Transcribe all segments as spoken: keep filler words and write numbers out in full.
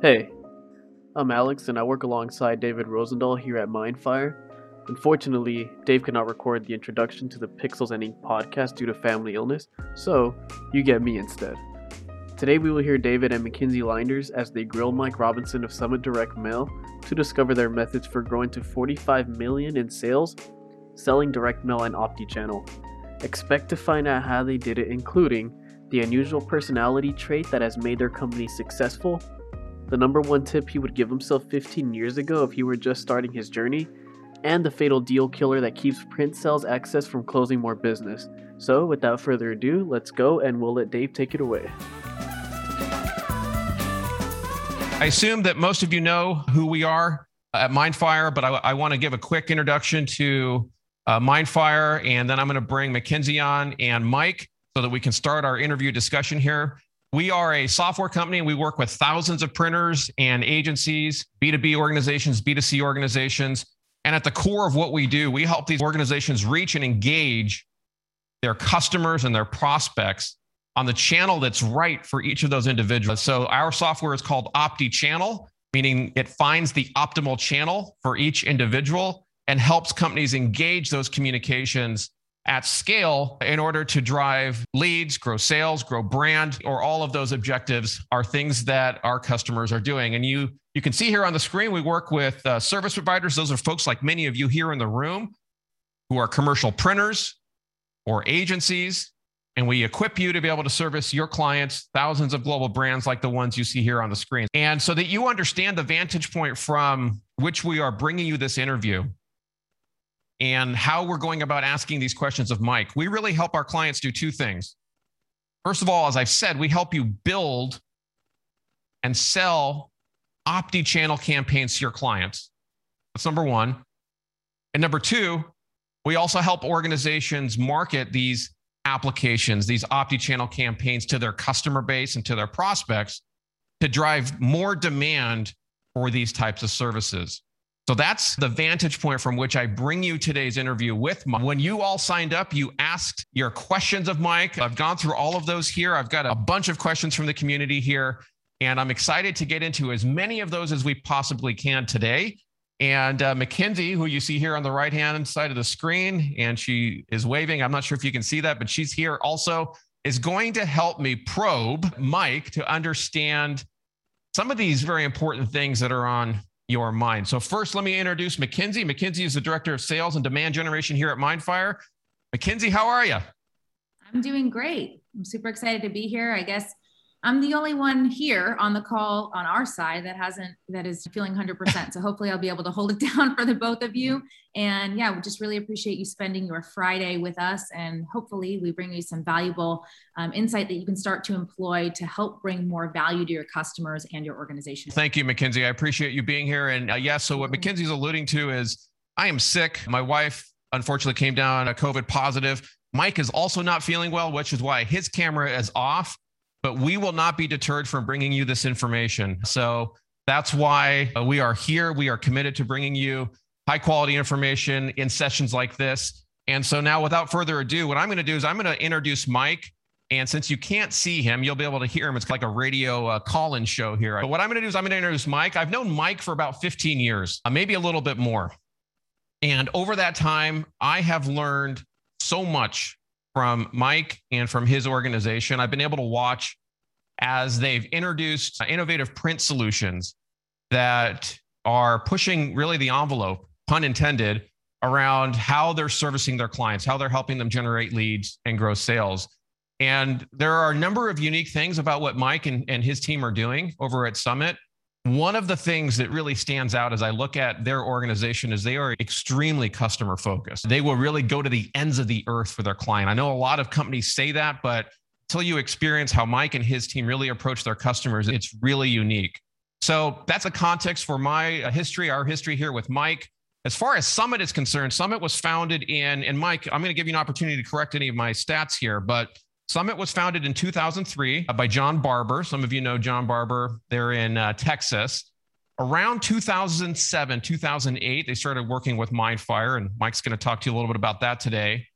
Hey, I'm Alex and I work alongside David Rosendahl here at MindFire. Unfortunately, Dave cannot record the introduction to the Pixels and Ink podcast due to family illness, so you get me instead. Today we will hear David and Mackenzie Linders as they grill Mike Robinson of Summit Direct Mail to discover their methods for growing to forty-five million dollars in sales, selling direct mail and OptiChannel. Expect to find out how they did it, including the unusual personality trait that has made their company successful, the number one tip he would give himself fifteen years ago if he were just starting his journey, and the fatal deal killer that keeps print sales access from closing more business. So without further ado, let's go and we'll let Dave take it away. I assume that most of you know who we are at MindFire, but I, I want to give a quick introduction to uh, MindFire, and then I'm going to bring Mackenzie on and Mike so that we can start our interview discussion here. We are a software company. We work with thousands of printers and agencies, B two B organizations, B two C organizations. And at the core of what we do, we help these organizations reach and engage their customers and their prospects on the channel that's right for each of those individuals. So our software is called OptiChannel, meaning it finds the optimal channel for each individual and helps companies engage those communications at scale in order to drive leads, grow sales, grow brand, or all of those objectives are things that our customers are doing. And you you can see here on the screen, we work with uh, service providers. Those are folks like many of you here in the room who are commercial printers or agencies. And we equip you to be able to service your clients, thousands of global brands like the ones you see here on the screen. And so that you understand the vantage point from which we are bringing you this interview, and how we're going about asking these questions of Mike. We really help our clients do two things. First of all, as I've said, we help you build and sell OptiChannel campaigns to your clients. That's number one. And number two, we also help organizations market these applications, these OptiChannel campaigns to their customer base and to their prospects to drive more demand for these types of services. So that's the vantage point from which I bring you today's interview with Mike. When you all signed up, you asked your questions of Mike. I've gone through all of those here. I've got a bunch of questions from the community here, and I'm excited to get into as many of those as we possibly can today. And uh, Mackenzie, who you see here on the right-hand side of the screen, and she is waving. I'm not sure if you can see that, but she's here also, is going to help me probe Mike to understand some of these very important things that are on your mind. So first, let me introduce Mackenzie. Mackenzie is the Director of Sales and Demand Generation here at MindFire. Mackenzie, how are you? I'm doing great. I'm super excited to be here. I guess I'm the only one here on the call on our side that hasn't, that is feeling one hundred percent. So hopefully I'll be able to hold it down for the both of you. And yeah, we just really appreciate you spending your Friday with us. And hopefully we bring you some valuable um, insight that you can start to employ to help bring more value to your customers and your organization. Thank you, Mackenzie. I appreciate you being here. And uh, yes, yeah, so what Mackenzie's alluding to is I am sick. My wife, unfortunately, came down a COVID positive. Mike is also not feeling well, which is why his camera is off. But we will not be deterred from bringing you this information. So that's why we are here. We are committed to bringing you high quality information in sessions like this. And so now, without further ado, what I'm going to do is I'm going to introduce Mike. And since you can't see him, you'll be able to hear him. It's like a radio uh, call-in show here. But what I'm going to do is I'm going to introduce Mike. I've known Mike for about fifteen years, uh, maybe a little bit more. And over that time, I have learned so much from Mike and from his organization. I've been able to watch as they've introduced innovative print solutions that are pushing really the envelope, pun intended, around how they're servicing their clients, how they're helping them generate leads and grow sales. And there are a number of unique things about what Mike and, and his team are doing over at Summit. One of the things that really stands out as I look at their organization is they are extremely customer focused. They will really go to the ends of the earth for their client. I know a lot of companies say that, but until you experience how Mike and his team really approach their customers, it's really unique. So that's a context for my history, our history here with Mike. As far as Summit is concerned, Summit was founded in, and Mike, I'm going to give you an opportunity to correct any of my stats here, but Summit was founded in two thousand three by John Barber. Some of you know John Barber. They're in uh, Texas. Around two thousand seven, two thousand eight, they started working with MindFire, and Mike's going to talk to you a little bit about that today.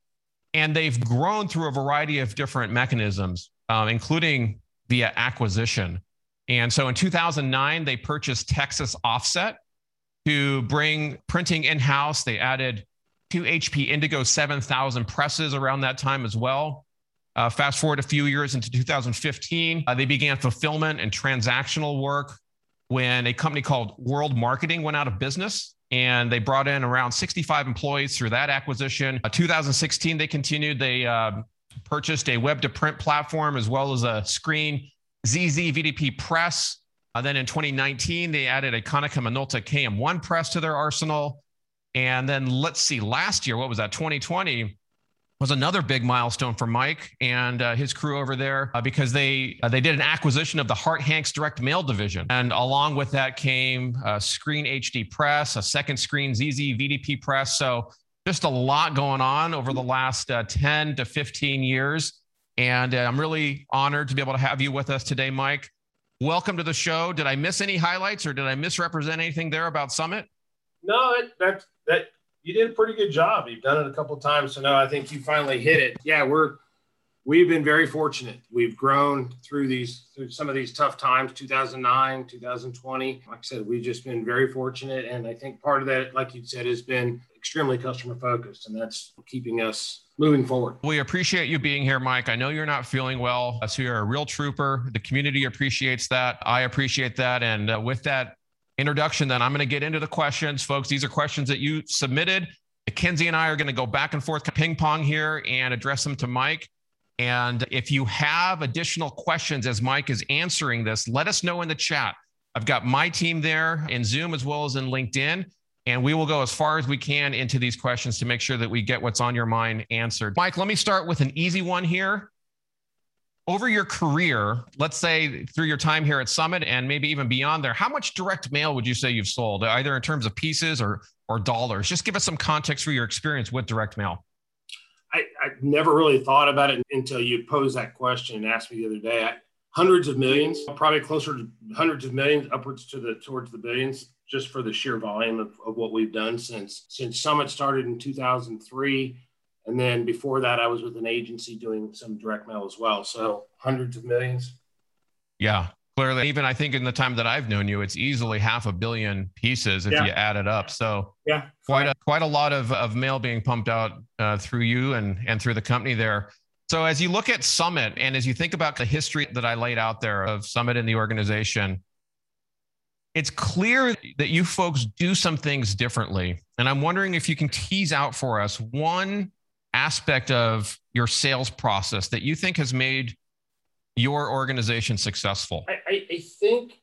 And they've grown through a variety of different mechanisms, um, including via acquisition. And so in two thousand nine, they purchased Texas Offset to bring printing in-house. They added two H P Indigo seven thousand presses around that time as well. Uh, fast forward a few years into two thousand fifteen, uh, they began fulfillment and transactional work when a company called World Marketing went out of business, and they brought in around sixty-five employees through that acquisition. Uh, two thousand sixteen, they continued. They uh, purchased a web-to-print platform as well as a Screen H D press. Uh, then in twenty nineteen, they added a Konica Minolta K M one press to their arsenal. And then let's see, last year, what was that, twenty twenty, was another big milestone for Mike and uh, his crew over there uh, because they uh, they did an acquisition of the Hart Hanks Direct Mail division. And along with that came a Screen H D press, a second Screen H D press. So just a lot going on over the last uh, ten to fifteen years. And uh, I'm really honored to be able to have you with us today, Mike. Welcome to the show. Did I miss any highlights or did I misrepresent anything there about Summit? No, it, that, that you did a pretty good job. You've done it a couple of times. So no, I think you finally hit it. Yeah, we're, we've been very fortunate. We've grown through these, through some of these tough times, two thousand nine, two thousand twenty. Like I said, we've just been very fortunate. And I think part of that, like you said, has been extremely customer focused, and that's keeping us moving forward. We appreciate you being here, Mike. I know you're not feeling well, so you're a real trooper. The community appreciates that. I appreciate that. And uh, with that introduction, then I'm going to get into the questions, folks. These are questions that you submitted. Mackenzie and I are going to go back and forth, ping pong here, and address them to Mike. And if you have additional questions as Mike is answering this, let us know in the chat. I've got my team there in Zoom as well as in LinkedIn, and we will go as far as we can into these questions to make sure that we get what's on your mind answered. Mike, let me start with an easy one here. Over your career, let's say through your time here at Summit and maybe even beyond there, how much direct mail would you say you've sold, either in terms of pieces or or dollars? Just give us some context for your experience with direct mail. I, I never really thought about it until you posed that question and asked me the other day. I, hundreds of millions, probably closer to hundreds of millions, upwards to the towards the billions, just for the sheer volume of, of what we've done since since Summit started in two thousand three. And then before that, I was with an agency doing some direct mail as well. So hundreds of millions. Yeah, clearly. Even I think in the time that I've known you, it's easily half a billion pieces if yeah. you add it up. So yeah, quite a, quite a lot of, of mail being pumped out uh, through you and, and through the company there. So as you look at Summit and as you think about the history that I laid out there of Summit and the organization, it's clear that you folks do some things differently. And I'm wondering if you can tease out for us one aspect of your sales process that you think has made your organization successful? I, I, I think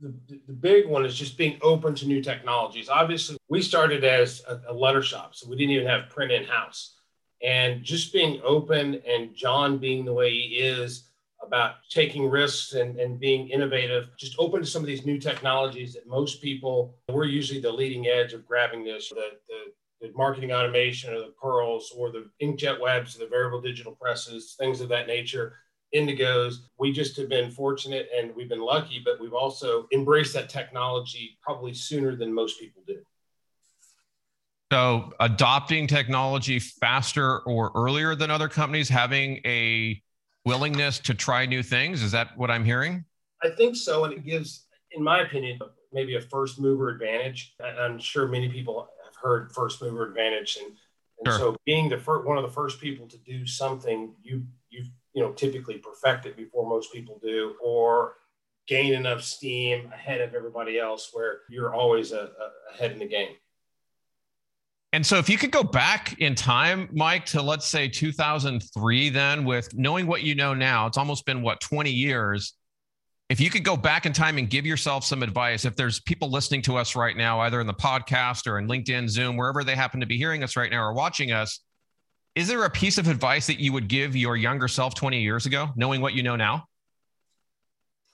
the, the big one is just being open to new technologies. Obviously, we started as a, a letter shop, so we didn't even have print in-house. And just being open and John being the way he is about taking risks and, and being innovative, just open to some of these new technologies that most people, we're usually the leading edge of grabbing this, the, the the marketing automation or the Pearls or the inkjet webs, the variable digital presses, things of that nature, Indigos. We just have been fortunate and we've been lucky, but we've also embraced that technology probably sooner than most people do. So adopting technology faster or earlier than other companies, having a willingness to try new things. Is that what I'm hearing? I think so. And it gives, in my opinion, maybe a first mover advantage. I'm sure many people heard first mover advantage, and, and sure. So being the first, one of the first people to do something, you you you know typically perfect it before most people do, or gain enough steam ahead of everybody else where you're always a, a ahead in the game. And so, if you could go back in time, Mike, to let's say two thousand three, then with knowing what you know now, it's almost been what twenty years. If you could go back in time and give yourself some advice, if there's people listening to us right now, either in the podcast or in LinkedIn, Zoom, wherever they happen to be hearing us right now or watching us, is there a piece of advice that you would give your younger self twenty years ago, knowing what you know now?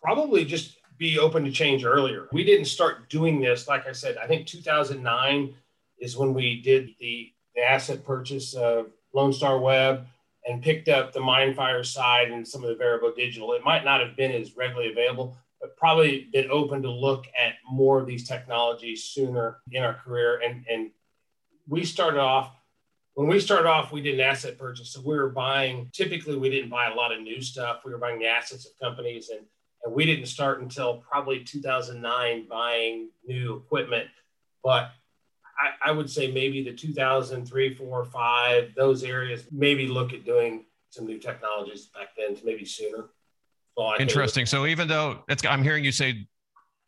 Probably just be open to change earlier. We didn't start doing this. Like I said, I think two thousand nine is when we did the, the asset purchase of Lone Star Web and picked up the MindFire side and some of the variable digital. It might not have been as readily available, but probably been open to look at more of these technologies sooner in our career. And, and we started off, when we started off, we did an asset purchase. So we were buying, typically we didn't buy a lot of new stuff. We were buying the assets of companies and, And we didn't start until probably two thousand nine buying new equipment. But I, I would say maybe the two thousand three, four, five, those areas, maybe look at doing some new technologies back then, maybe sooner. So interesting. Was- so even though it's, I'm hearing you say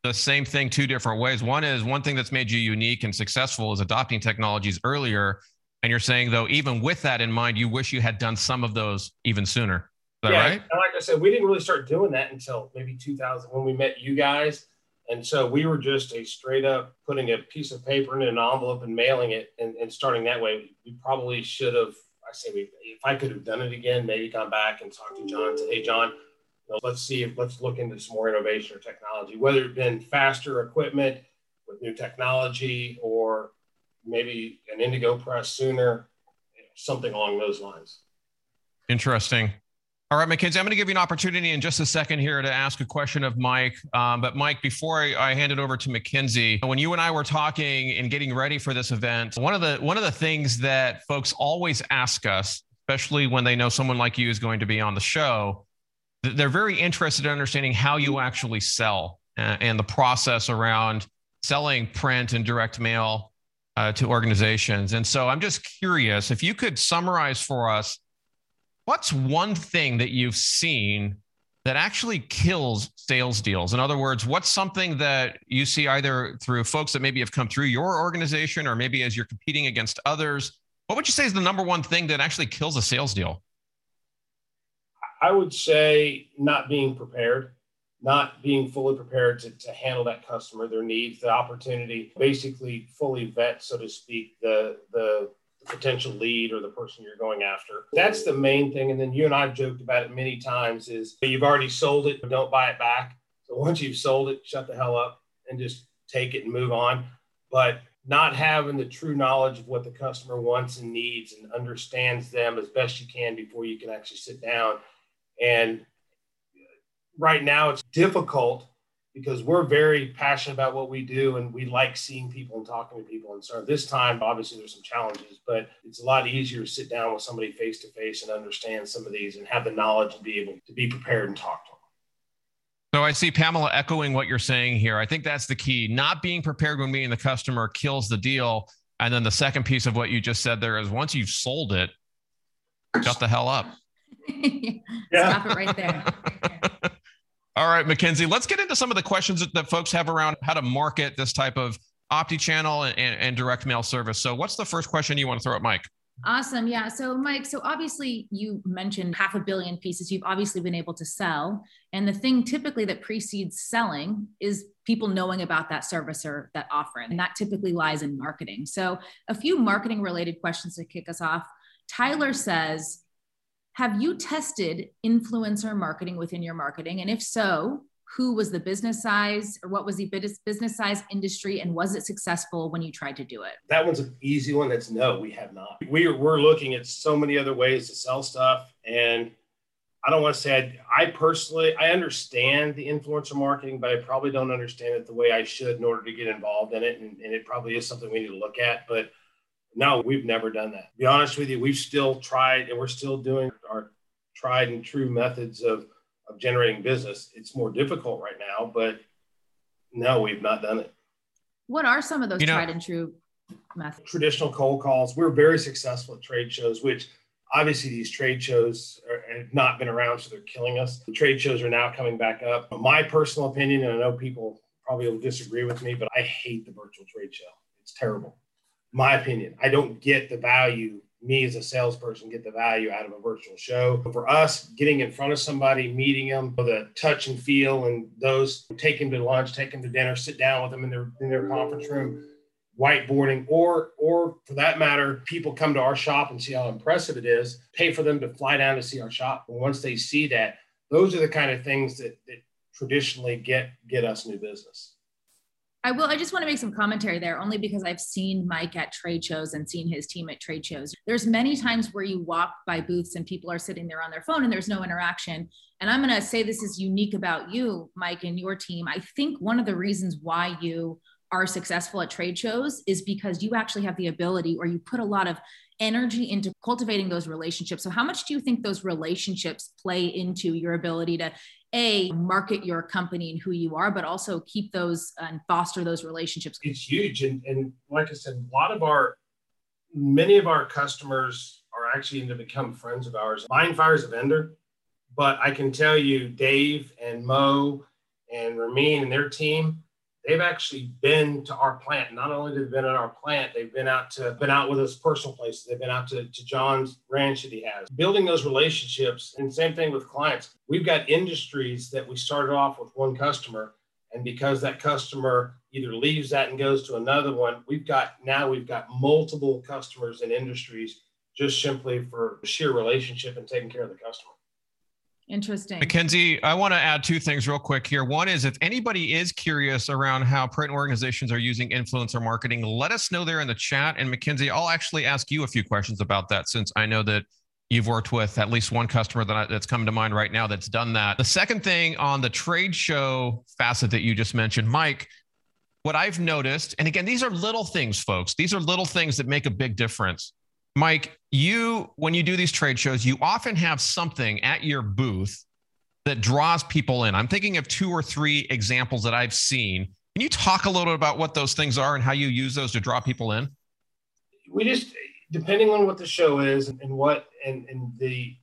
the same thing two different ways. One is one thing that's made you unique and successful is adopting technologies earlier. And you're saying, though, even with that in mind, you wish you had done some of those even sooner. Is that yeah, right? And like I said, we didn't really start doing that until maybe two thousand when we met you guys. And so we were just a straight up putting a piece of paper in an envelope and mailing it and, and starting that way. We probably should have, I say, we, if I could have done it again, maybe gone back and talked to John and said, hey, John, you know, let's see if let's look into some more innovation or technology, whether it's been faster equipment with new technology or maybe an Indigo press sooner, something along those lines. Interesting. All right, Mackenzie, I'm going to give you an opportunity in just a second here to ask a question of Mike. Um, but Mike, before I, I hand it over to Mackenzie, when you and I were talking and getting ready for this event, one of the one of the things that folks always ask us, especially when they know someone like you is going to be on the show, they're very interested in understanding how you actually sell and, and the process around selling print and direct mail uh, to organizations. And so I'm just curious if you could summarize for us, what's one thing that you've seen that actually kills sales deals? In other words, what's something that you see either through folks that maybe have come through your organization or maybe as you're competing against others? What would you say is the number one thing that actually kills a sales deal? I would say not being prepared, not being fully prepared to, to handle that customer, their needs, the opportunity, basically fully vet, so to speak, the the potential lead or the person you're going after. That's the main thing. And then you and I've joked about it many times is you've already sold it, but don't buy it back. So once you've sold it, shut the hell up and just take it and move on. But not having the true knowledge of what the customer wants and needs and understands them as best you can before you can actually sit down. And right now it's difficult because we're very passionate about what we do and we like seeing people and talking to people. And so this time, obviously there's some challenges, but it's a lot easier to sit down with somebody face-to-face and understand some of these and have the knowledge and be able to be prepared and talk to them. So I see Pamela echoing what you're saying here. I think that's the key. Not being prepared when meeting the customer kills the deal. And then the second piece of what you just said there is once you've sold it, shut the hell up. Yeah. Stop it right there. Right there. All right, Mackenzie, let's get into some of the questions that, that folks have around how to market this type of OptiChannel and, and, and direct mail service. So what's the first question you want to throw at Mike? Awesome. Yeah. So Mike, so obviously you mentioned half a billion pieces you've obviously been able to sell. And the thing typically that precedes selling is people knowing about that service or that offering. And that typically lies in marketing. So a few marketing related questions to kick us off. Tyler says, have you tested influencer marketing within your marketing? And if so, who was the business size or what was the business size industry? And was it successful when you tried to do it? That one's an easy one. That's no, we have not. We're, we're looking at so many other ways to sell stuff. And I don't want to say, I, I personally, I understand the influencer marketing, but I probably don't understand it the way I should in order to get involved in it. And, and it probably is something we need to look at, but no, we've never done that. To be honest with you, we've still tried and we're still doing our tried and true methods of, of generating business. It's more difficult right now, but no, we've not done it. What are some of those you tried know, and true methods? Traditional cold calls. We're very successful at trade shows, which obviously these trade shows are, have not been around, so they're killing us. The trade shows are now coming back up. My personal opinion, and I know people probably will disagree with me, but I hate the virtual trade show. It's terrible. My opinion, I don't get the value, me as a salesperson, get the value out of a virtual show. For us, getting in front of somebody, meeting them, the touch and feel, and those, take them to lunch, take them to dinner, sit down with them in their in their conference room, whiteboarding, or or for that matter, people come to our shop and see how impressive it is, pay for them to fly down to see our shop. And once they see that, those are the kind of things that, that traditionally get get us new business. I will. I just want to make some commentary there only because I've seen Mike at trade shows and seen his team at trade shows. There's many times where you walk by booths and people are sitting there on their phone and there's no interaction. And I'm going to say this is unique about you, Mike, and your team. I think one of the reasons why you are successful at trade shows is because you actually have the ability, or you put a lot of energy into cultivating those relationships. So how much do you think those relationships play into your ability to A, market your company and who you are, but also keep those and foster those relationships? It's huge. And, and like I said, a lot of our, many of our customers are actually going to become friends of ours. MindFire is a vendor, but I can tell you Dave and Mo and Ramin and their team, they've actually been to our plant. Not only have they been at our plant, they've been out to been out with us personal places. They've been out to, to John's ranch that he has. Building those relationships, and same thing with clients. We've got industries that we started off with one customer, and because that customer either leaves that and goes to another one, we've got now we've got multiple customers in industries just simply for sheer relationship and taking care of the customer. Interesting. Mackenzie, I want to add two things real quick here. One is, if anybody is curious around how print organizations are using influencer marketing, let us know there in the chat. And Mackenzie, I'll actually ask you a few questions about that, since I know that you've worked with at least one customer that I, that's coming to mind right now that's done that. The second thing on the trade show facet that you just mentioned, Mike, what I've noticed, and again, these are little things, folks. These are little things that make a big difference. Mike, you, when you do these trade shows, you often have something at your booth that draws people in. I'm thinking of two or three examples that I've seen. Can you talk a little bit about what those things are and how you use those to draw people in? We just, depending on what the show is and what, and, and the,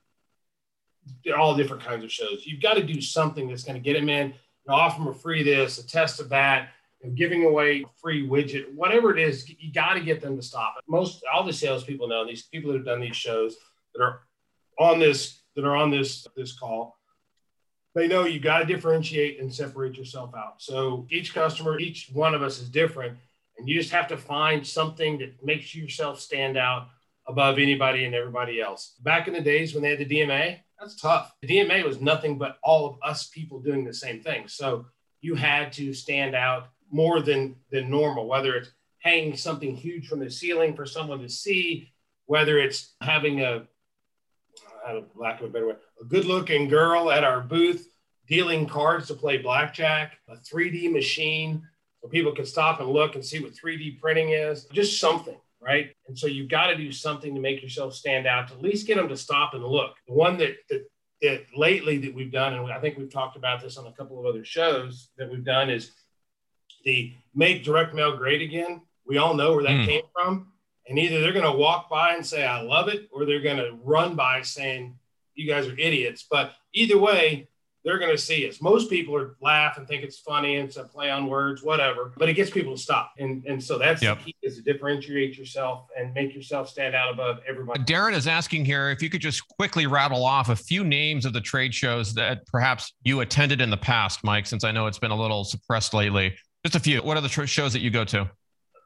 all different kinds of shows, you've got to do something that's going to get them in, and offer them a free this, a test of that, giving away free widget, whatever it is. You got to get them to stop it. Most, all the salespeople know, these people that have done these shows that are on this, that are on this, this call, they know you got to differentiate and separate yourself out. So each customer, each one of us is different, and you just have to find something that makes yourself stand out above anybody and everybody else. Back in the days when they had the D M A, that's tough. The D M A was nothing but all of us people doing the same thing. So you had to stand out more than, than normal, whether it's hanging something huge from the ceiling for someone to see, whether it's having a, I don't, lack of a better word, a good-looking girl at our booth, dealing cards to play blackjack, a three D machine so people can stop and look and see what three D printing is, just something, right? And so you've got to do something to make yourself stand out, to at least get them to stop and look. The one that, that, that lately that we've done, and I think we've talked about this on a couple of other shows that we've done, is the Make Direct Mail Great Again. We all know where that mm. came from. And either they're going to walk by and say, I love it, or they're going to run by saying, you guys are idiots. But either way, they're going to see us. Most people are laugh and think it's funny, and it's a play on words, whatever, but it gets people to stop. And, and so that's yep. the key, is to differentiate yourself and make yourself stand out above everybody. Darren is asking here if you could just quickly rattle off a few names of the trade shows that perhaps you attended in the past, Mike, since I know it's been a little suppressed lately. Just a few. What are the tr- shows that you go to?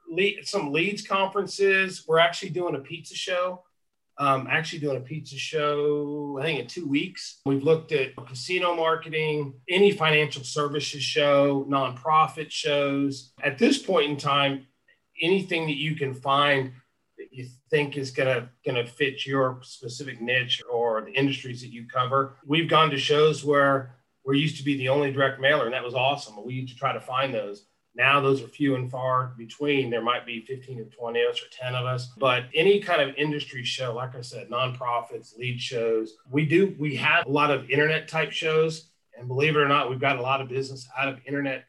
Le- some Leeds conferences. We're actually doing a pizza show. Um, actually doing a pizza show, I think, in two weeks. We've looked at casino marketing, any financial services show, nonprofit shows. At this point in time, anything that you can find that you think is gonna gonna fit your specific niche or the industries that you cover. We've gone to shows where we used to be the only direct mailer, and that was awesome. We used to try to find those. Now those are few and far between. There might be fifteen or twenty of us or ten of us, but any kind of industry show, like I said, nonprofits, lead shows. We do, we have a lot of internet type shows, and believe it or not, we've got a lot of business out of internet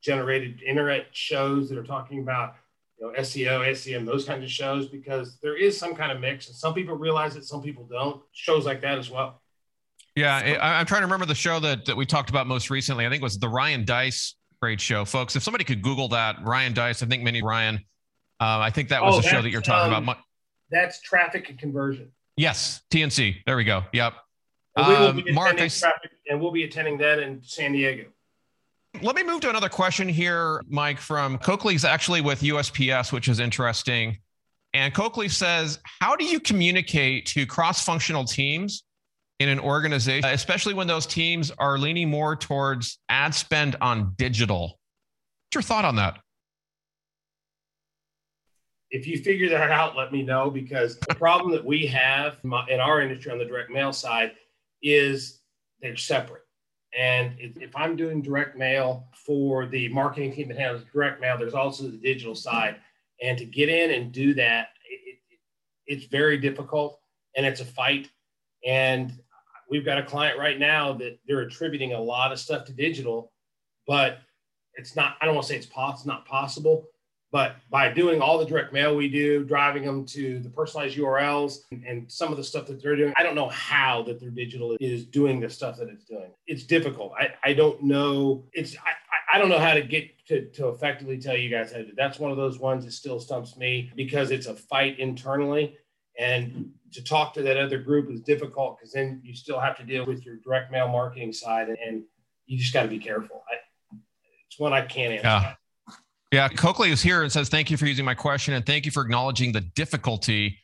generated internet shows that are talking about, you know, S E O, S E M, those kinds of shows, because there is some kind of mix, and some people realize it, some people don't. Shows like that as well. Yeah, I'm trying to remember the show that, that we talked about most recently. I think it was the Ryan Deiss trade show. Folks, if somebody could Google that, Ryan Deiss, I think many Ryan, uh, I think that was oh, the show that you're talking um, about. That's Traffic and Conversion. Yes, T N C. There we go. Yep. And we will be um, Mark, I... traffic, and we'll be attending that in San Diego. Let me move to another question here, Mike, from Coakley's, actually with U S P S, which is interesting. And Coakley says, how do you communicate to cross-functional teams in an organization, especially when those teams are leaning more towards ad spend on digital? What's your thought on that? If you figure that out, let me know, because the problem that we have in our industry on the direct mail side is they're separate. And if I'm doing direct mail for the marketing team that handles direct mail, there's also the digital side. And to get in and do that, it, it, it's very difficult and it's a fight. And we've got a client right now that they're attributing a lot of stuff to digital, but it's not, I don't want to say it's, pos- it's not possible, but by doing all the direct mail we do, driving them to the personalized U R Ls and, and some of the stuff that they're doing, I don't know how that their digital is doing the stuff that it's doing. It's difficult. I, I don't know. It's I, I don't know how to get to, to effectively tell you guys how to do. That's one of those ones that still stumps me because it's a fight internally. And to talk to that other group is difficult because then you still have to deal with your direct mail marketing side and you just got to be careful. I, it's one I can't answer. Yeah. Yeah, Coakley is here and says, thank you for using my question and thank you for acknowledging the difficulty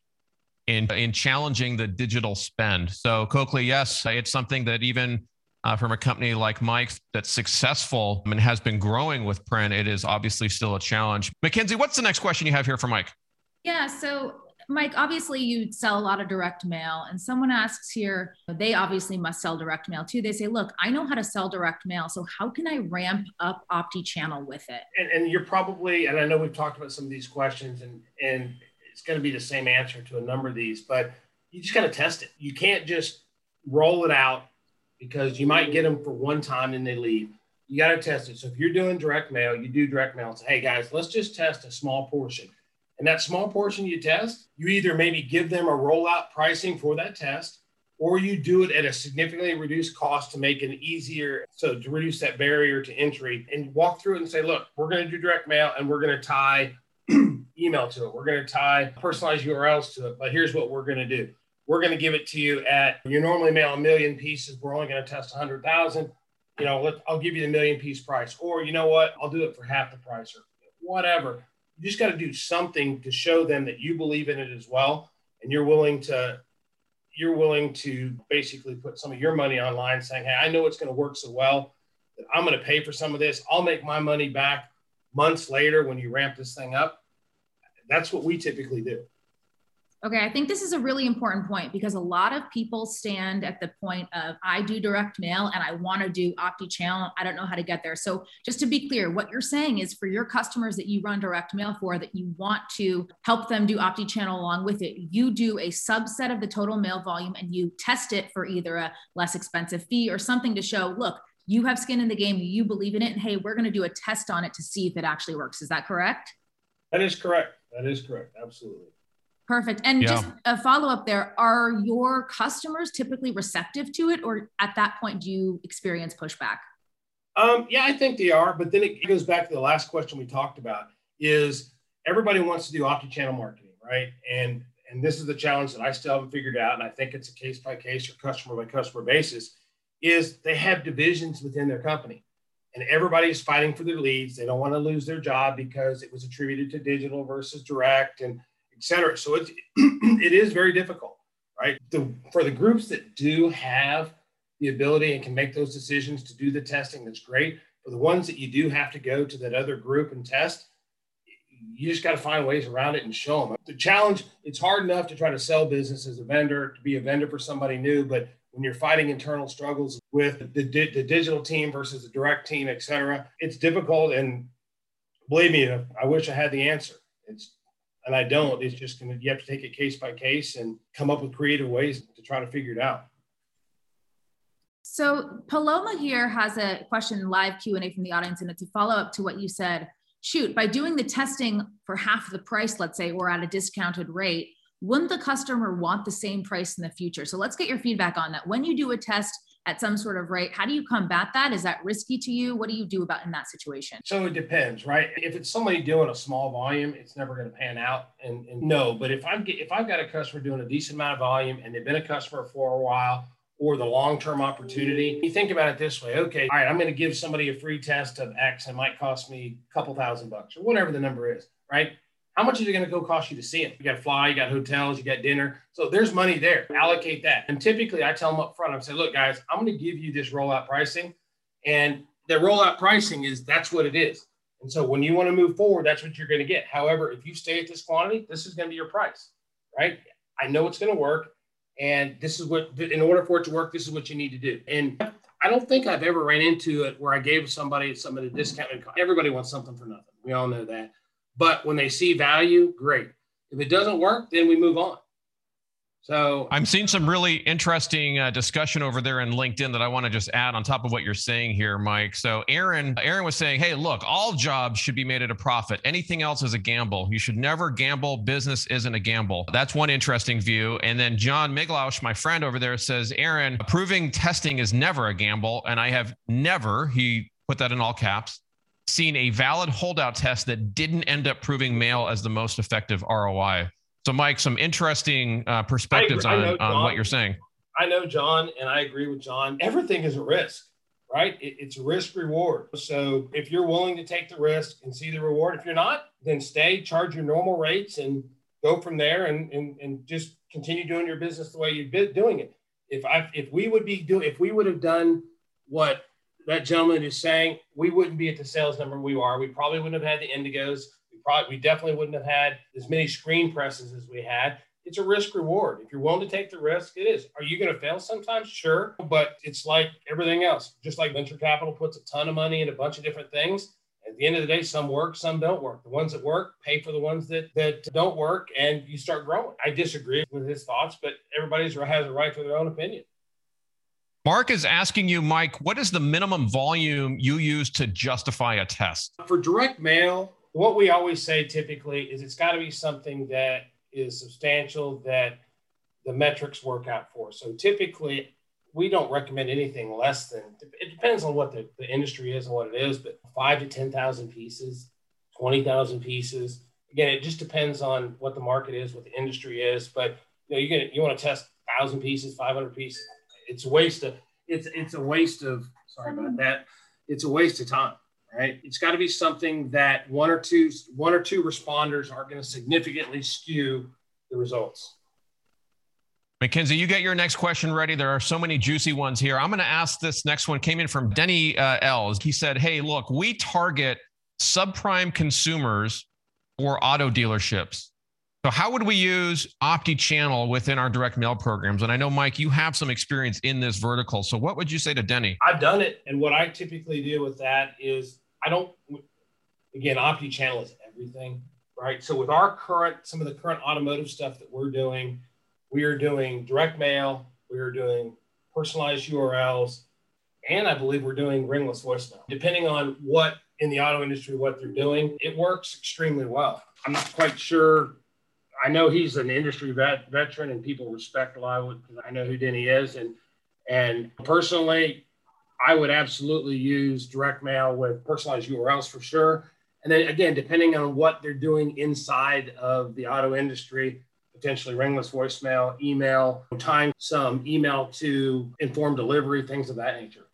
in, in challenging the digital spend. So Coakley, yes, it's something that even uh, from a company like Mike's that's successful and has been growing with print, it is obviously still a challenge. Mackenzie, what's the next question you have here for Mike? Yeah, so Mike, obviously you sell a lot of direct mail and someone asks here, they obviously must sell direct mail too. They say, look, I know how to sell direct mail. So how can I ramp up OptiChannel with it? And, and you're probably, and I know we've talked about some of these questions and, and it's going to be the same answer to a number of these, but you just got to test it. You can't just roll it out because you might get them for one time and they leave. You got to test it. So if you're doing direct mail, you do direct mail and say, hey guys, let's just test a small portion. And that small portion you test, you either maybe give them a rollout pricing for that test, or you do it at a significantly reduced cost to make it easier. So to reduce that barrier to entry and walk through it and say, look, we're going to do direct mail and we're going to tie email to it. We're going to tie personalized U R Ls to it, but here's what we're going to do. We're going to give it to you at, you normally mail a million pieces. We're only going to test one hundred thousand. You know, let, I'll give you the million piece price, or you know what? I'll do it for half the price or whatever. You just got to do something to show them that you believe in it as well. And you're willing to, you're willing to basically put some of your money online saying, hey, I know it's going to work so well that I'm going to pay for some of this. I'll make my money back months later when you ramp this thing up. That's what we typically do. Okay. I think this is a really important point because a lot of people stand at the point of, I do direct mail and I want to do OptiChannel. I don't know how to get there. So just to be clear, what you're saying is for your customers that you run direct mail for, that you want to help them do OptiChannel along with it, you do a subset of the total mail volume and you test it for either a less expensive fee or something to show, look, you have skin in the game, you believe in it. And hey, we're going to do a test on it to see if it actually works. Is that correct? That is correct. That is correct. Absolutely. Perfect. And yeah. Just a follow-up there, are your customers typically receptive to it? Or at that point, do you experience pushback? Um, yeah, I think they are. But then it goes back to the last question we talked about is everybody wants to do OptiChannel marketing, right? And and this is the challenge that I still haven't figured out. And I think it's a case-by-case or customer-by-customer basis is they have divisions within their company. And everybody's fighting for their leads. They don't want to lose their job because it was attributed to digital versus direct. And et cetera. So it's, it is very difficult, right? The, for the groups that do have the ability and can make those decisions to do the testing, that's great. For the ones that you do have to go to that other group and test, you just got to find ways around it and show them. The challenge, it's hard enough to try to sell business as a vendor, to be a vendor for somebody new, but when you're fighting internal struggles with the, di- the digital team versus the direct team, et cetera, it's difficult. And believe me, I wish I had the answer. It's And I don't, it's just going to, you have to take it case by case and come up with creative ways to try to figure it out. So Paloma here has a question live Q and A from the audience, and it's a follow-up to what you said. Shoot, by doing the testing for half the price, let's say, or at a discounted rate, wouldn't the customer want the same price in the future? So let's get your feedback on that. When you do a test at some sort of rate, how do you combat that? Is that risky to you? What do you do about in that situation? So it depends, right? If it's somebody doing a small volume, it's never going to pan out. And, and no, but if I'm if I've got a customer doing a decent amount of volume and they've been a customer for a while or the long-term opportunity, you think about it this way. Okay, all right, I'm going to give somebody a free test of X and it might cost me a couple thousand bucks or whatever the number is, right? How much is it going to go cost you to see it? You got fly, you got hotels, you got dinner. So there's money there. Allocate that. And typically I tell them up front, I say, look, guys, I'm going to give you this rollout pricing. And the rollout pricing is that's what it is. And so when you want to move forward, that's what you're going to get. However, if you stay at this quantity, this is going to be your price, right? I know it's going to work. And this is what, in order for it to work, this is what you need to do. And I don't think I've ever ran into it where I gave somebody something at a discounted cost. Everybody wants something for nothing. We all know that. But when they see value, great. If it doesn't work, then we move on. So I'm seeing some really interesting uh, discussion over there in LinkedIn that I want to just add on top of what you're saying here, Mike. So Aaron, Aaron was saying, hey, look, all jobs should be made at a profit. Anything else is a gamble. You should never gamble. Business isn't a gamble. That's one interesting view. And then John Miglaush, my friend over there, says, Aaron, approving testing is never a gamble. And I have never, he put that in all caps, seen a valid holdout test that didn't end up proving mail as the most effective R O I. So, Mike, some interesting uh, perspectives I, I on, on what you're saying. I know John, and I agree with John. Everything is a risk, right? It, it's risk reward. So if you're willing to take the risk and see the reward, if you're not, then stay, charge your normal rates and go from there and, and, and just continue doing your business the way you've been doing it. If I, if we would be doing, if we would have done what that gentleman is saying, we wouldn't be at the sales number we are. We probably wouldn't have had the Indigos. We definitely wouldn't have had as many screen presses as we had. It's a risk reward. If you're willing to take the risk, it is. Are you going to fail sometimes? Sure. But it's like everything else. Just like venture capital puts a ton of money in a bunch of different things. At the end of the day, some work, some don't work. The ones that work pay for the ones that, that don't work, and you start growing. I disagree with his thoughts, but everybody has a right to their own opinion. Mark is asking you, Mike, what is the minimum volume you use to justify a test? For direct mail, what we always say typically is it's got to be something that is substantial that the metrics work out for. So typically, we don't recommend anything less than, it depends on what the, the industry is and what it is, but five to ten thousand pieces, twenty thousand pieces. Again, it just depends on what the market is, what the industry is. But you know, you're gonna, you want to test one thousand pieces, five hundred pieces. It's a waste of, it's, it's a waste of, sorry about that. It's a waste of time. Right? It's got to be something that one or two, one or two responders are going to significantly skew the results. Mackenzie, you get your next question ready. There are so many juicy ones here. I'm going to ask this next one. Came in from Denny uh, Ells. He said, hey, look, we target subprime consumers or auto dealerships. So how would we use OptiChannel within our direct mail programs? And I know, Mike, you have some experience in this vertical. So what would you say to Denny? I've done it. And what I typically do with that is I don't, again, OptiChannel is everything, right? So with our current, some of the current automotive stuff that we're doing, we are doing direct mail, we are doing personalized U R Ls, and I believe we're doing ringless voicemail. Depending on what in the auto industry, what they're doing, it works extremely well. I'm not quite sure. I know he's an industry vet, veteran, and people respect a lot because I know who Denny is. And and personally, I would absolutely use direct mail with personalized U R Ls for sure. And then again, depending on what they're doing inside of the auto industry, potentially ringless voicemail, email, time some email to inform delivery, things of that nature.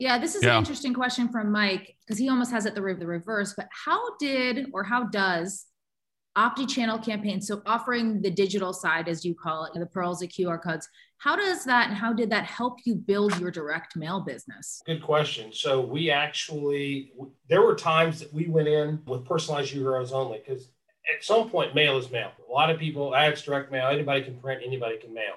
Yeah, this is yeah. an interesting question from Mike because he almost has it the, re the reverse. But how did or how does OptiChannel campaign, so offering the digital side, as you call it, the pearls, the Q R codes, how does that and how did that help you build your direct mail business? Good question. So we actually, there were times that we went in with personalized U R Ls only because at some point mail is mail. A lot of people, ads, direct mail, anybody can print, anybody can mail.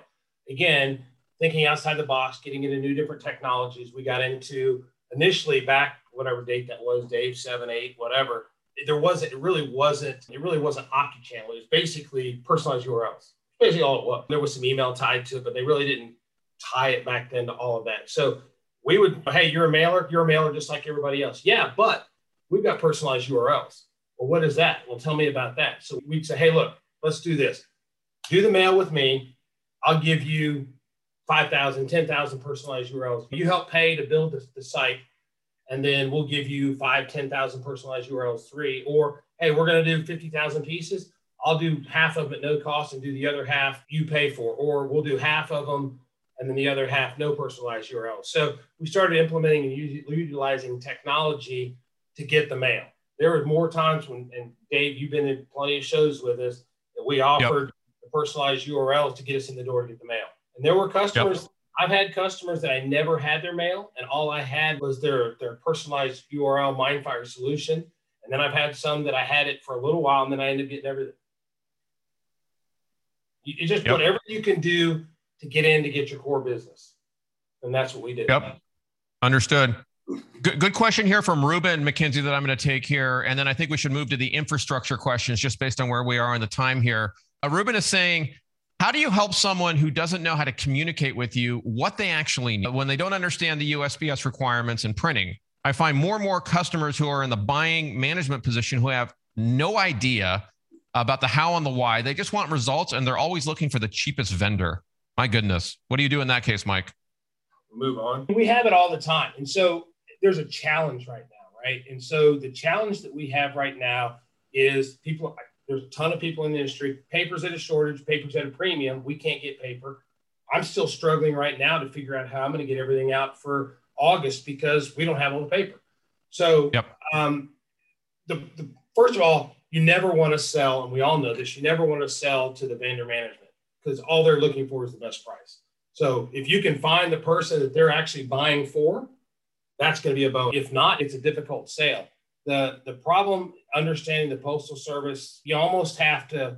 Again, thinking outside the box, getting into new different technologies. We got into initially back, whatever date that was, Dave, seven, eight, whatever. There wasn't, it really wasn't, it really wasn't OptiChannel. It was basically personalized U R Ls. Basically all it was. There was some email tied to it, but they really didn't tie it back then to all of that. So we would, hey, you're a mailer, you're a mailer just like everybody else. Yeah, but we've got personalized U R Ls. Well, what is that? Well, tell me about that. So we'd say, hey, look, let's do this. Do the mail with me. I'll give you five thousand, ten thousand personalized U R Ls. You help pay to build the, the site. And then we'll give you five, ten thousand personalized U R Ls, three, or, hey, we're going to do fifty thousand pieces. I'll do half of them at no cost and do the other half you pay for, or we'll do half of them and then the other half no personalized U R Ls. So we started implementing and utilizing technology to get the mail. There were more times when, and Dave, you've been in plenty of shows with us, that we offered yep. the personalized U R Ls to get us in the door to get the mail. And there were customers yep. I've had customers that I never had their mail, and all I had was their, their personalized U R L MindFire solution. And then I've had some that I had it for a little while, and then I ended up getting everything. You, you just yep. whatever you can do to get in to get your core business. And that's what we did. Yep. Understood. Good, good question here from Ruben Mackenzie that I'm going to take here. And then I think we should move to the infrastructure questions just based on where we are in the time here. Uh, Ruben is saying, how do you help someone who doesn't know how to communicate with you what they actually need when they don't understand the U S P S requirements in printing? I find more and more customers who are in the buying management position who have no idea about the how and the why. They just want results, and they're always looking for the cheapest vendor. My goodness. What do you do in that case, Mike? Move on. We have it all the time. And so there's a challenge right now, right? And so the challenge that we have right now is people, there's a ton of people in the industry. Paper's at a shortage, paper's at a premium. We can't get paper. I'm still struggling right now to figure out how I'm going to get everything out for August because we don't have all the paper. So yep. um, the, the first of all, you never want to sell, and we all know this, you never want to sell to the vendor management because all they're looking for is the best price. So if you can find the person that they're actually buying for, that's going to be a bonus. If not, it's a difficult sale. The, the problem, understanding the Postal Service, you almost have to,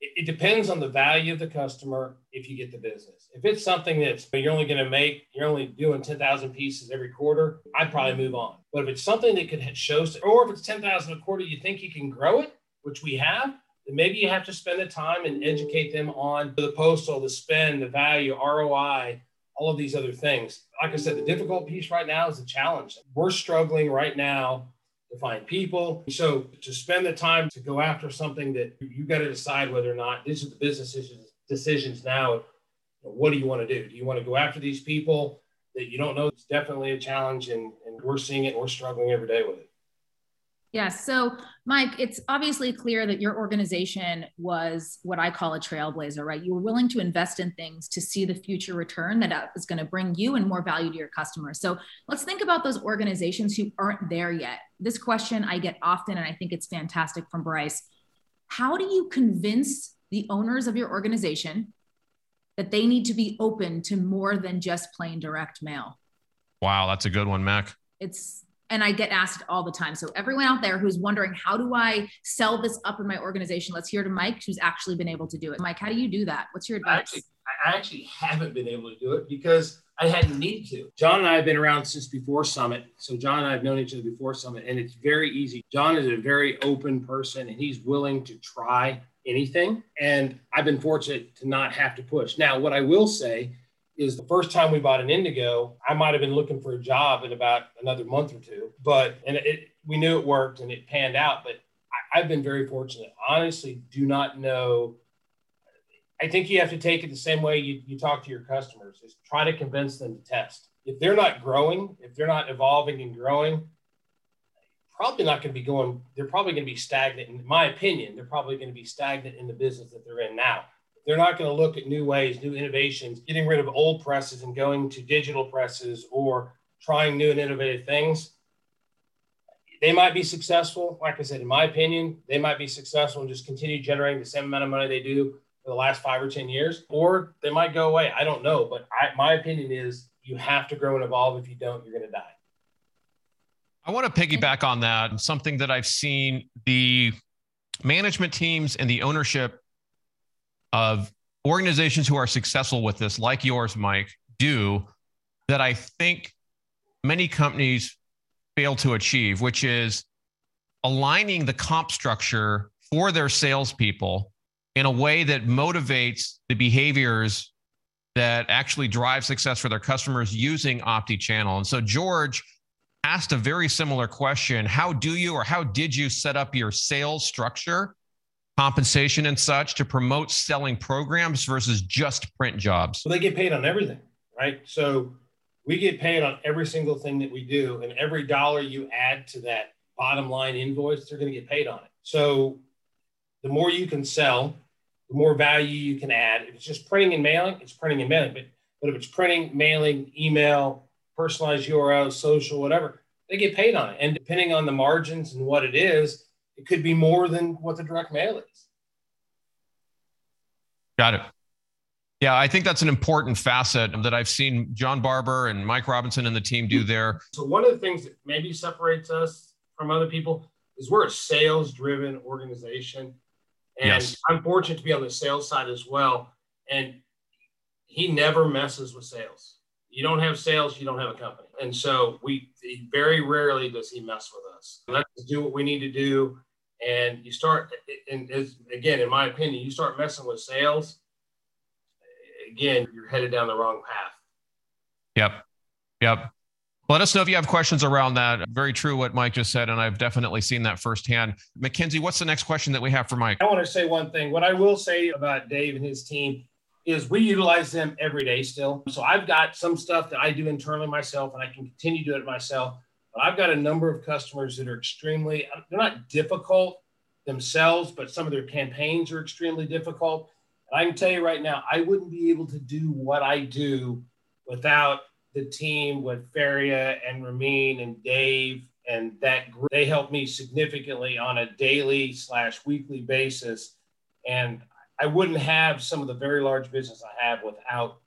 it, it depends on the value of the customer if you get the business. If it's something that's you're only going to make, you're only doing ten thousand pieces every quarter, I'd probably move on. But if it's something that could show, or if it's ten thousand a quarter, you think you can grow it, which we have, then maybe you have to spend the time and educate them on the postal, the spend, the value, R O I, all of these other things. Like I said, the difficult piece right now is the challenge. We're struggling right now to find people. So to spend the time to go after something that you got to decide whether or not these are the business decisions now. What do you want to do? Do you want to go after these people that you don't know? It's definitely a challenge, and, and we're seeing it. We're struggling every day with it. Yeah. So Mike, it's obviously clear that your organization was what I call a trailblazer, right? You were willing to invest in things to see the future return that is going to bring you and more value to your customers. So let's think about those organizations who aren't there yet. This question I get often, and I think it's fantastic, from Bryce. How do you convince the owners of your organization that they need to be open to more than just plain direct mail? Wow. That's a good one, Mac. It's And I get asked all the time. So everyone out there who's wondering, how do I sell this up in my organization? Let's hear to Mike, who's actually been able to do it. Mike, how do you do that? What's your advice? I actually, I actually haven't been able to do it because I hadn't needed to. John and I have been around since before Summit. So John and I have known each other before Summit, and it's very easy. John is a very open person, and he's willing to try anything. And I've been fortunate to not have to push. Now, what I will say is the first time we bought an Indigo, I might've been looking for a job in about another month or two, but, and it, we knew it worked and it panned out, but I, I've been very fortunate. Honestly, do not know. I think you have to take it the same way you, you talk to your customers, is try to convince them to test. If they're not growing, if they're not evolving and growing, probably not gonna be going, they're probably gonna be stagnant. In my opinion, they're probably gonna be stagnant in the business that they're in now. They're not going to look at new ways, new innovations, getting rid of old presses and going to digital presses or trying new and innovative things. They might be successful. Like I said, in my opinion, they might be successful and just continue generating the same amount of money they do for the last five or ten years, or they might go away. I don't know. But I, my opinion is you have to grow and evolve. If you don't, you're going to die. I want to piggyback on that. Something that I've seen the management teams and the ownership of organizations who are successful with this, like yours, Mike, do that I think many companies fail to achieve, which is aligning the comp structure for their salespeople in a way that motivates the behaviors that actually drive success for their customers using OptiChannel. And so George asked a very similar question. How do you, or how did you set up your sales structure, compensation and such, to promote selling programs versus just print jobs? Well, they get paid on everything, right? So we get paid on every single thing that we do, and every dollar you add to that bottom line invoice, they're going to get paid on it. So the more you can sell, the more value you can add. If it's just printing and mailing, it's printing and mailing. But, but if it's printing, mailing, email, personalized U R Ls, social, whatever, they get paid on it. And depending on the margins and what it is, it could be more than what the direct mail is. Got it. Yeah, I think that's an important facet that I've seen John Barber and Mike Robinson and the team do there. So one of the things that maybe separates us from other people is we're a sales-driven organization. And yes, I'm fortunate to be on the sales side as well. And he never messes with sales. you don't have sales, you don't have a company. And so we very rarely does he mess with us. Let's do what we need to do. And you start, and as, again, in my opinion, you start messing with sales, again, you're headed down the wrong path. Yep. Yep. Let us know if you have questions around that. Very true what Mike just said, and I've definitely seen that firsthand. Mackenzie, what's the next question that we have for Mike? I want to say one thing. What I will say about Dave and his team is we utilize them every day still. So I've got some stuff that I do internally myself, and I can continue to do it myself. But I've got a number of customers that are extremely, they're not difficult themselves, but some of their campaigns are extremely difficult. And I can tell you right now, I wouldn't be able to do what I do without the team with Feria and Ramin and Dave and that group. They help me significantly on a daily slash weekly basis. And I wouldn't have some of the very large business I have without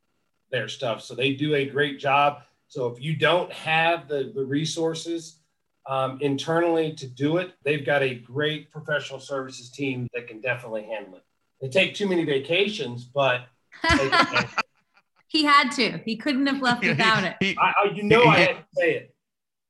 their stuff. So they do a great job. So if you don't have the, the resources um, internally to do it, they've got a great professional services team that can definitely handle it. They take too many vacations, but they can. He had to. He couldn't have left without it. He, he, I, you know he, I had to say it.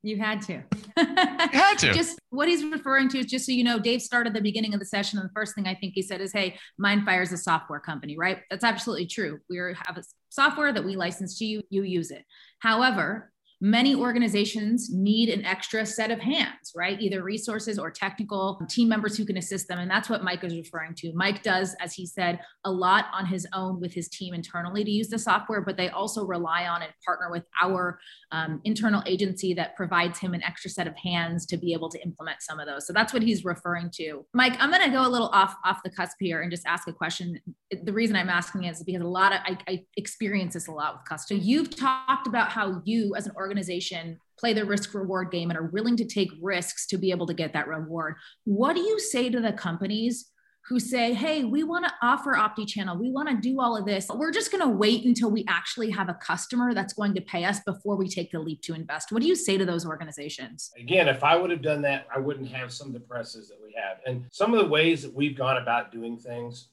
You had to. had to. Just what he's referring to is just so you know, Dave started the beginning of the session, and the first thing I think he said is, hey, MindFire is a software company, right? That's absolutely true. We have a software that we license to you. You use it. However, many organizations need an extra set of hands, right? Either resources or technical team members who can assist them. And that's what Mike is referring to. Mike does, as he said, a lot on his own with his team internally to use the software, but they also rely on and partner with our um, internal agency that provides him an extra set of hands to be able to implement some of those. So that's what he's referring to. Mike, I'm going to go a little off, off the cusp here and just ask a question. The reason I'm asking is because a lot of, I, I experience this a lot with customers. So you've talked about how you, as an organization, organization play the risk reward game and are willing to take risks to be able to get that reward. What do you say to the companies who say, hey, we want to offer OptiChannel, we want to do all of this, we're just going to wait until we actually have a customer that's going to pay us before we take the leap to invest? What do you say to those organizations? Again, if I would have done that, I wouldn't have some of the presses that we have. And some of the ways that we've gone about doing things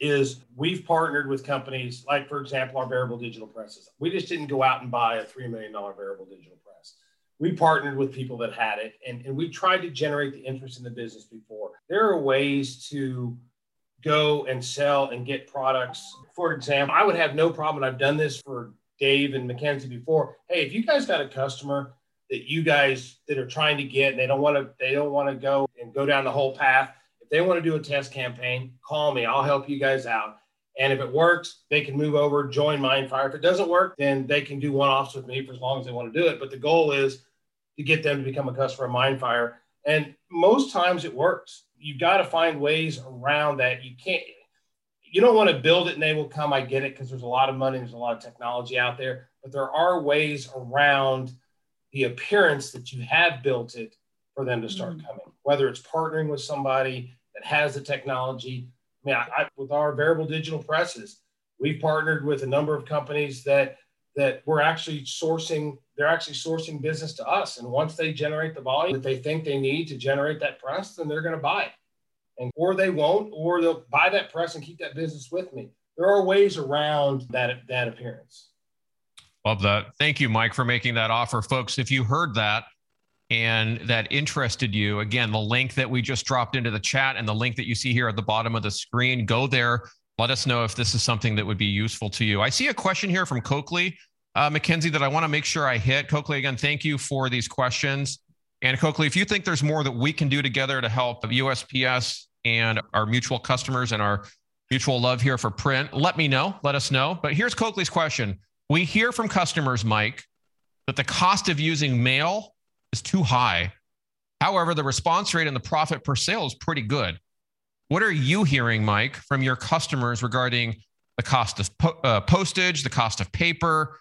is we've partnered with companies like, for example, our variable digital presses. We just didn't go out and buy a three million dollars variable digital press. We partnered with people that had it, and, and we tried to generate the interest in the business before. There are ways to go and sell and get products. For example, I would have no problem, and I've done this for Dave and Mackenzie before. Hey, if you guys got a customer that you guys that are trying to get, and they don't want to, they don't want to go and go down the whole path, if they want to do a test campaign, call me. I'll help you guys out. And if it works, they can move over, join MindFire. If it doesn't work, then they can do one-offs with me for as long as they want to do it. But the goal is to get them to become a customer of MindFire. And most times it works. You've got to find ways around that. You can't, you don't want to build it and they will come. I get it, because there's a lot of money, there's a lot of technology out there. But there are ways around the appearance that you have built it for them to start mm-hmm. coming, whether it's partnering with somebody that has the technology. I mean, I, I, with our variable digital presses, we've partnered with a number of companies that that we're actually sourcing, they're actually sourcing business to us. And once they generate the volume that they think they need to generate that press, then they're going to buy it. And or they won't, or they'll buy that press and keep that business with me. There are ways around that, that appearance. Love that. Thank you, Mike, for making that offer. Folks, if you heard that, and that interested you, again, the link that we just dropped into the chat and the link that you see here at the bottom of the screen, go there. Let us know if this is something that would be useful to you. I see a question here from Coakley, uh, Mackenzie, that I want to make sure I hit. Coakley, again, thank you for these questions. And Coakley, if you think there's more that we can do together to help U S P S and our mutual customers and our mutual love here for print, let me know, let us know. But here's Coakley's question. We hear from customers, Mike, that the cost of using mail is too high. However, the response rate and the profit per sale is pretty good. What are you hearing, Mike, from your customers regarding the cost of po uh, postage, the cost of paper,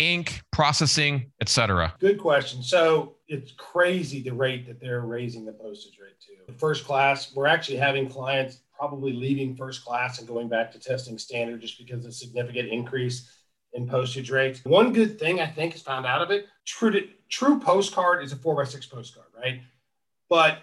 ink, processing, et cetera? Good question. So it's crazy the rate that they're raising the postage rate to. First class, we're actually having clients probably leaving first class and going back to testing standard just because of the significant increase in postage rates. One good thing I think is found out of it, true to, true postcard is a four by six postcard, right? But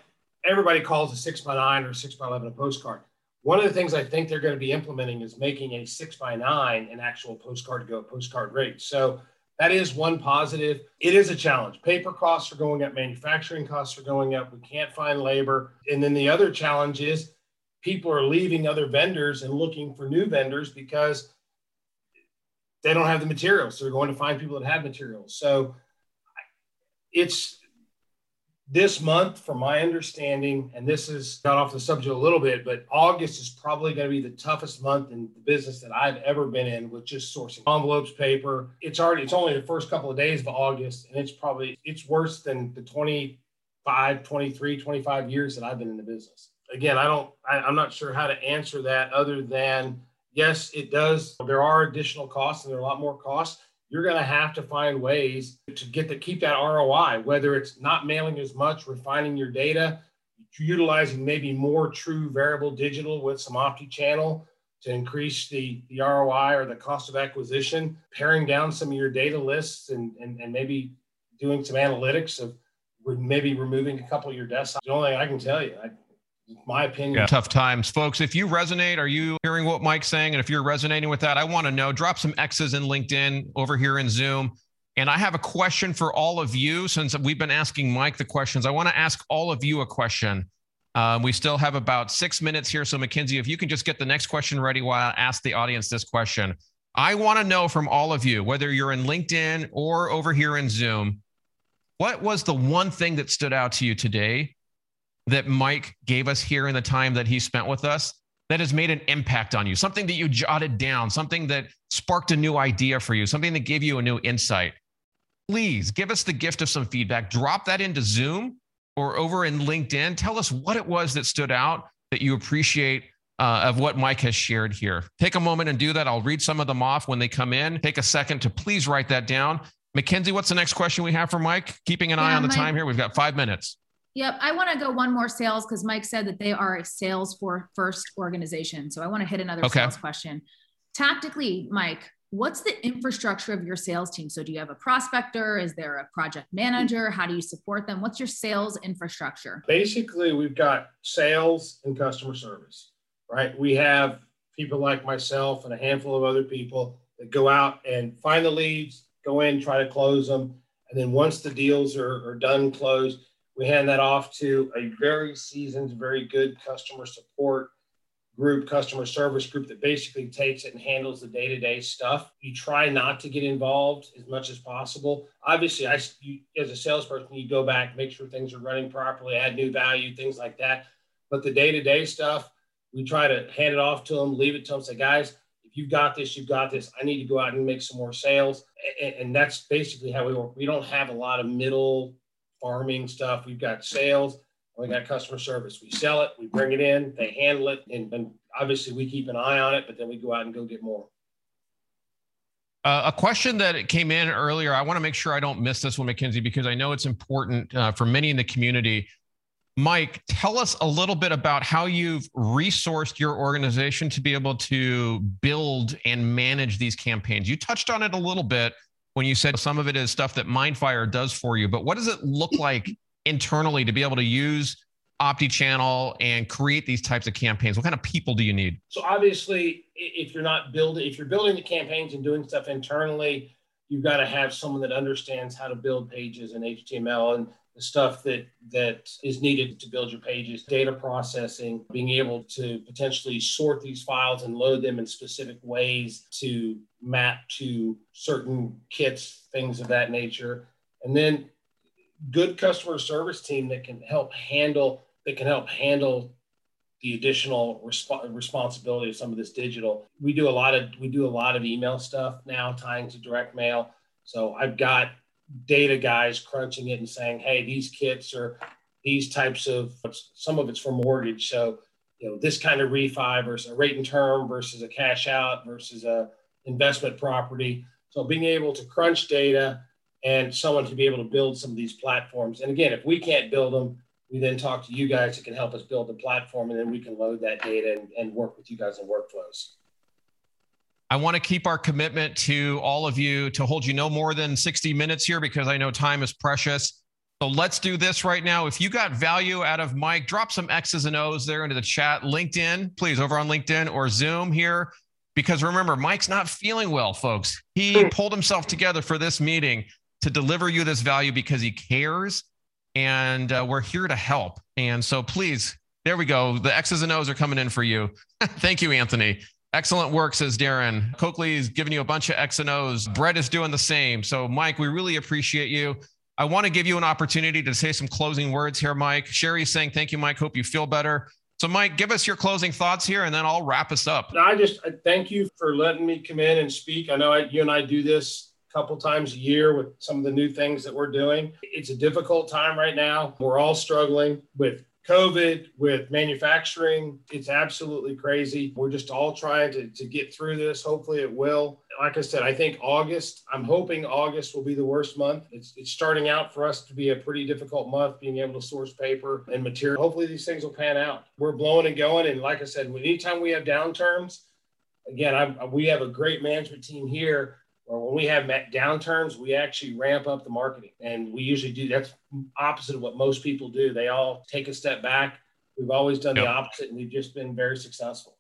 everybody calls a six by nine or six by eleven a postcard. One of the things I think they're going to be implementing is making a six by nine an actual postcard go postcard rate. So that is one positive. It is a challenge. Paper costs are going up. Manufacturing costs are going up. We can't find labor. And then the other challenge is people are leaving other vendors and looking for new vendors because they don't have the materials. So they're going to find people that have materials. So it's this month, from my understanding, and this is got off the subject a little bit, but August is probably going to be the toughest month in the business that I've ever been in with just sourcing envelopes, paper. It's already, it's only the first couple of days of August, and it's probably, it's worse than the twenty-five, twenty-three, twenty-five years that I've been in the business. Again, I don't, I, I'm not sure how to answer that other than, yes, it does. There are additional costs and there are a lot more costs. You're going to have to find ways to get to keep that R O I, whether it's not mailing as much, refining your data, utilizing maybe more true variable digital with some OptiChannel to increase the, the R O I or the cost of acquisition, paring down some of your data lists and, and, and maybe doing some analytics of maybe removing a couple of your desktops. The only thing I can tell you, I, my opinion. Yeah. Tough times, folks. If you resonate, are you hearing what Mike's saying? And if you're resonating with that, I want to know, drop some X's in LinkedIn over here in Zoom. And I have a question for all of you. Since we've been asking Mike the questions, I want to ask all of you a question. Um, we still have about six minutes here. So Mackenzie, if you can just get the next question ready while I ask the audience this question. I want to know from all of you, whether you're in LinkedIn or over here in Zoom, what was the one thing that stood out to you today that Mike gave us here in the time that he spent with us that has made an impact on you, something that you jotted down, something that sparked a new idea for you, something that gave you a new insight? Please give us the gift of some feedback. Drop that into Zoom or over in LinkedIn. Tell us what it was that stood out that you appreciate uh, of what Mike has shared here. Take a moment and do that. I'll read some of them off when they come in. Take a second to please write that down. Mackenzie, what's the next question we have for Mike? Keeping an yeah, eye on the Mike- time here. We've got five minutes. Yep. I want to go one more sales because Mike said that they are a sales for first organization. So I want to hit another okay. sales question. Tactically, Mike, what's the infrastructure of your sales team? So do you have a prospector? Is there a project manager? How do you support them? What's your sales infrastructure? Basically, we've got sales and customer service, right? We have people like myself and a handful of other people that go out and find the leads, go in, try to close them. And then once the deals are, are done, closed, we hand that off to a very seasoned, very good customer support group, customer service group that basically takes it and handles the day-to-day stuff. You try not to get involved as much as possible. Obviously, I, you, as a salesperson, you go back, make sure things are running properly, add new value, things like that. But the day-to-day stuff, we try to hand it off to them, leave it to them, say, guys, if you've got this, you've got this. I need to go out and make some more sales. And, and that's basically how we work. We don't have a lot of middle farming stuff. We've got sales, we got customer service. We sell it, we bring it in, they handle it. And, and obviously we keep an eye on it, but then we go out and go get more. Uh, a question that came in earlier, I want to make sure I don't miss this one, Mackenzie, because I know it's important uh, for many in the community. Mike, tell us a little bit about how you've resourced your organization to be able to build and manage these campaigns. You touched on it a little bit when you said some of it is stuff that MindFire does for you, but what does it look like internally to be able to use OptiChannel and create these types of campaigns? What kind of people do you need? So obviously, if you're not building, if you're building the campaigns and doing stuff internally, you've got to have someone that understands how to build pages and H T M L and the stuff that that is needed to build your pages, data processing, being able to potentially sort these files and load them in specific ways to map to certain kits, things of that nature. And then good customer service team that can help handle that can help handle the additional resp- responsibility of some of this digital. We do a lot of we do a lot of email stuff now tying to direct mail. So I've got data guys crunching it and saying, hey, these kits are these types of, some of it's for mortgage. So, you know, this kind of refi versus a rate and term versus a cash out versus a investment property. So being able to crunch data and someone to be able to build some of these platforms. And again, if we can't build them, we then talk to you guys that can help us build the platform, and then we can load that data and, and work with you guys on workflows. I want to keep our commitment to all of you to hold you no more than sixty minutes here because I know time is precious. So let's do this right now. If you got value out of Mike, drop some X's and O's there into the chat. LinkedIn, please, over on LinkedIn or Zoom here. Because remember, Mike's not feeling well, folks. He pulled himself together for this meeting to deliver you this value because he cares. And uh, we're here to help. And so please, there we go. The X's and O's are coming in for you. Thank you, Anthony. Excellent work, says Darren. Coakley is giving you a bunch of X and O's. Brett is doing the same. So Mike, we really appreciate you. I want to give you an opportunity to say some closing words here, Mike. Sherry's saying, thank you, Mike. Hope you feel better. So Mike, give us your closing thoughts here and then I'll wrap us up. I just I thank you for letting me come in and speak. I know I, you and I do this a couple times a year with some of the new things that we're doing. It's a difficult time right now. We're all struggling with COVID, with manufacturing. It's absolutely crazy. We're just all trying to, to get through this. Hopefully it will. Like I said, I think August, I'm hoping August will be the worst month. It's, it's starting out for us to be a pretty difficult month, being able to source paper and material. Hopefully these things will pan out. We're blowing and going. And like I said, anytime we have downturns, again, I'm, we have a great management team here. Where when we have downturns, we actually ramp up the marketing. And we usually do, that's opposite of what most people do. They all take a step back. We've always done yep. the opposite, and we've just been very successful.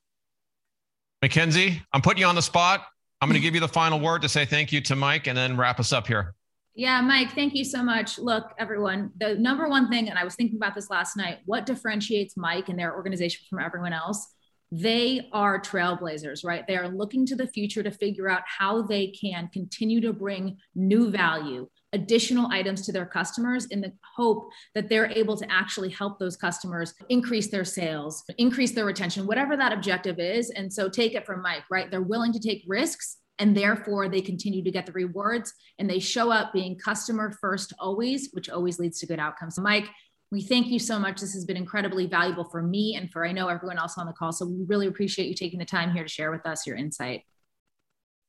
Mackenzie, I'm putting you on the spot. I'm going to give you the final word to say thank you to Mike and then wrap us up here. Yeah, Mike, thank you so much. Look, everyone, the number one thing, and I was thinking about this last night, what differentiates Mike and their organization from everyone else? They are trailblazers, right? They are looking to the future to figure out how they can continue to bring new value, additional items to their customers in the hope that they're able to actually help those customers increase their sales, increase their retention, whatever that objective is. And so take it from Mike, right? They're willing to take risks and therefore they continue to get the rewards and they show up being customer first always, which always leads to good outcomes. Mike, we thank you so much. This has been incredibly valuable for me and for, I know, everyone else on the call. So we really appreciate you taking the time here to share with us your insight.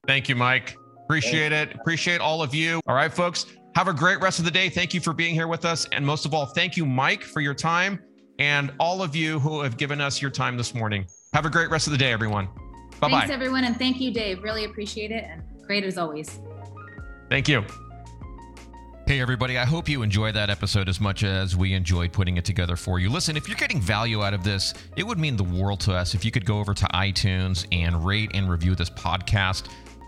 Thank you, Mike. Appreciate it. Appreciate all of you. All right, folks, have a great rest of the day. Thank you for being here with us. And most of all, thank you, Mike, for your time and all of you who have given us your time this morning. Have a great rest of the day, everyone. Bye-bye. Thanks, everyone. And thank you, Dave. Really appreciate it. And great as always. Thank you. Hey, everybody, I hope you enjoy that episode as much as we enjoyed putting it together for you. Listen, if you're getting value out of this, it would mean the world to us if you could go over to iTunes and rate and review this podcast.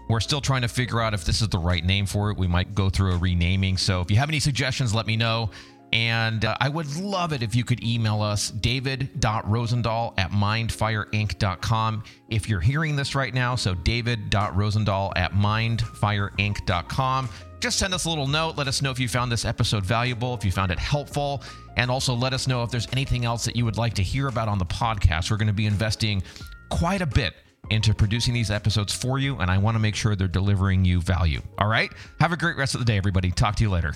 We're still trying to figure out if this is the right name for it. We might go through a renaming. So if you have any suggestions, let me know. And uh, I would love it if you could email us, david dot rosendahl at mindfire inc dot com. If you're hearing this right now, so david dot rosendahl at mindfire inc dot com. Just send us a little note. Let us know if you found this episode valuable, if you found it helpful, and also let us know if there's anything else that you would like to hear about on the podcast. We're going to be investing quite a bit into producing these episodes for you, and I want to make sure they're delivering you value. All right? Have a great rest of the day, everybody. Talk to you later.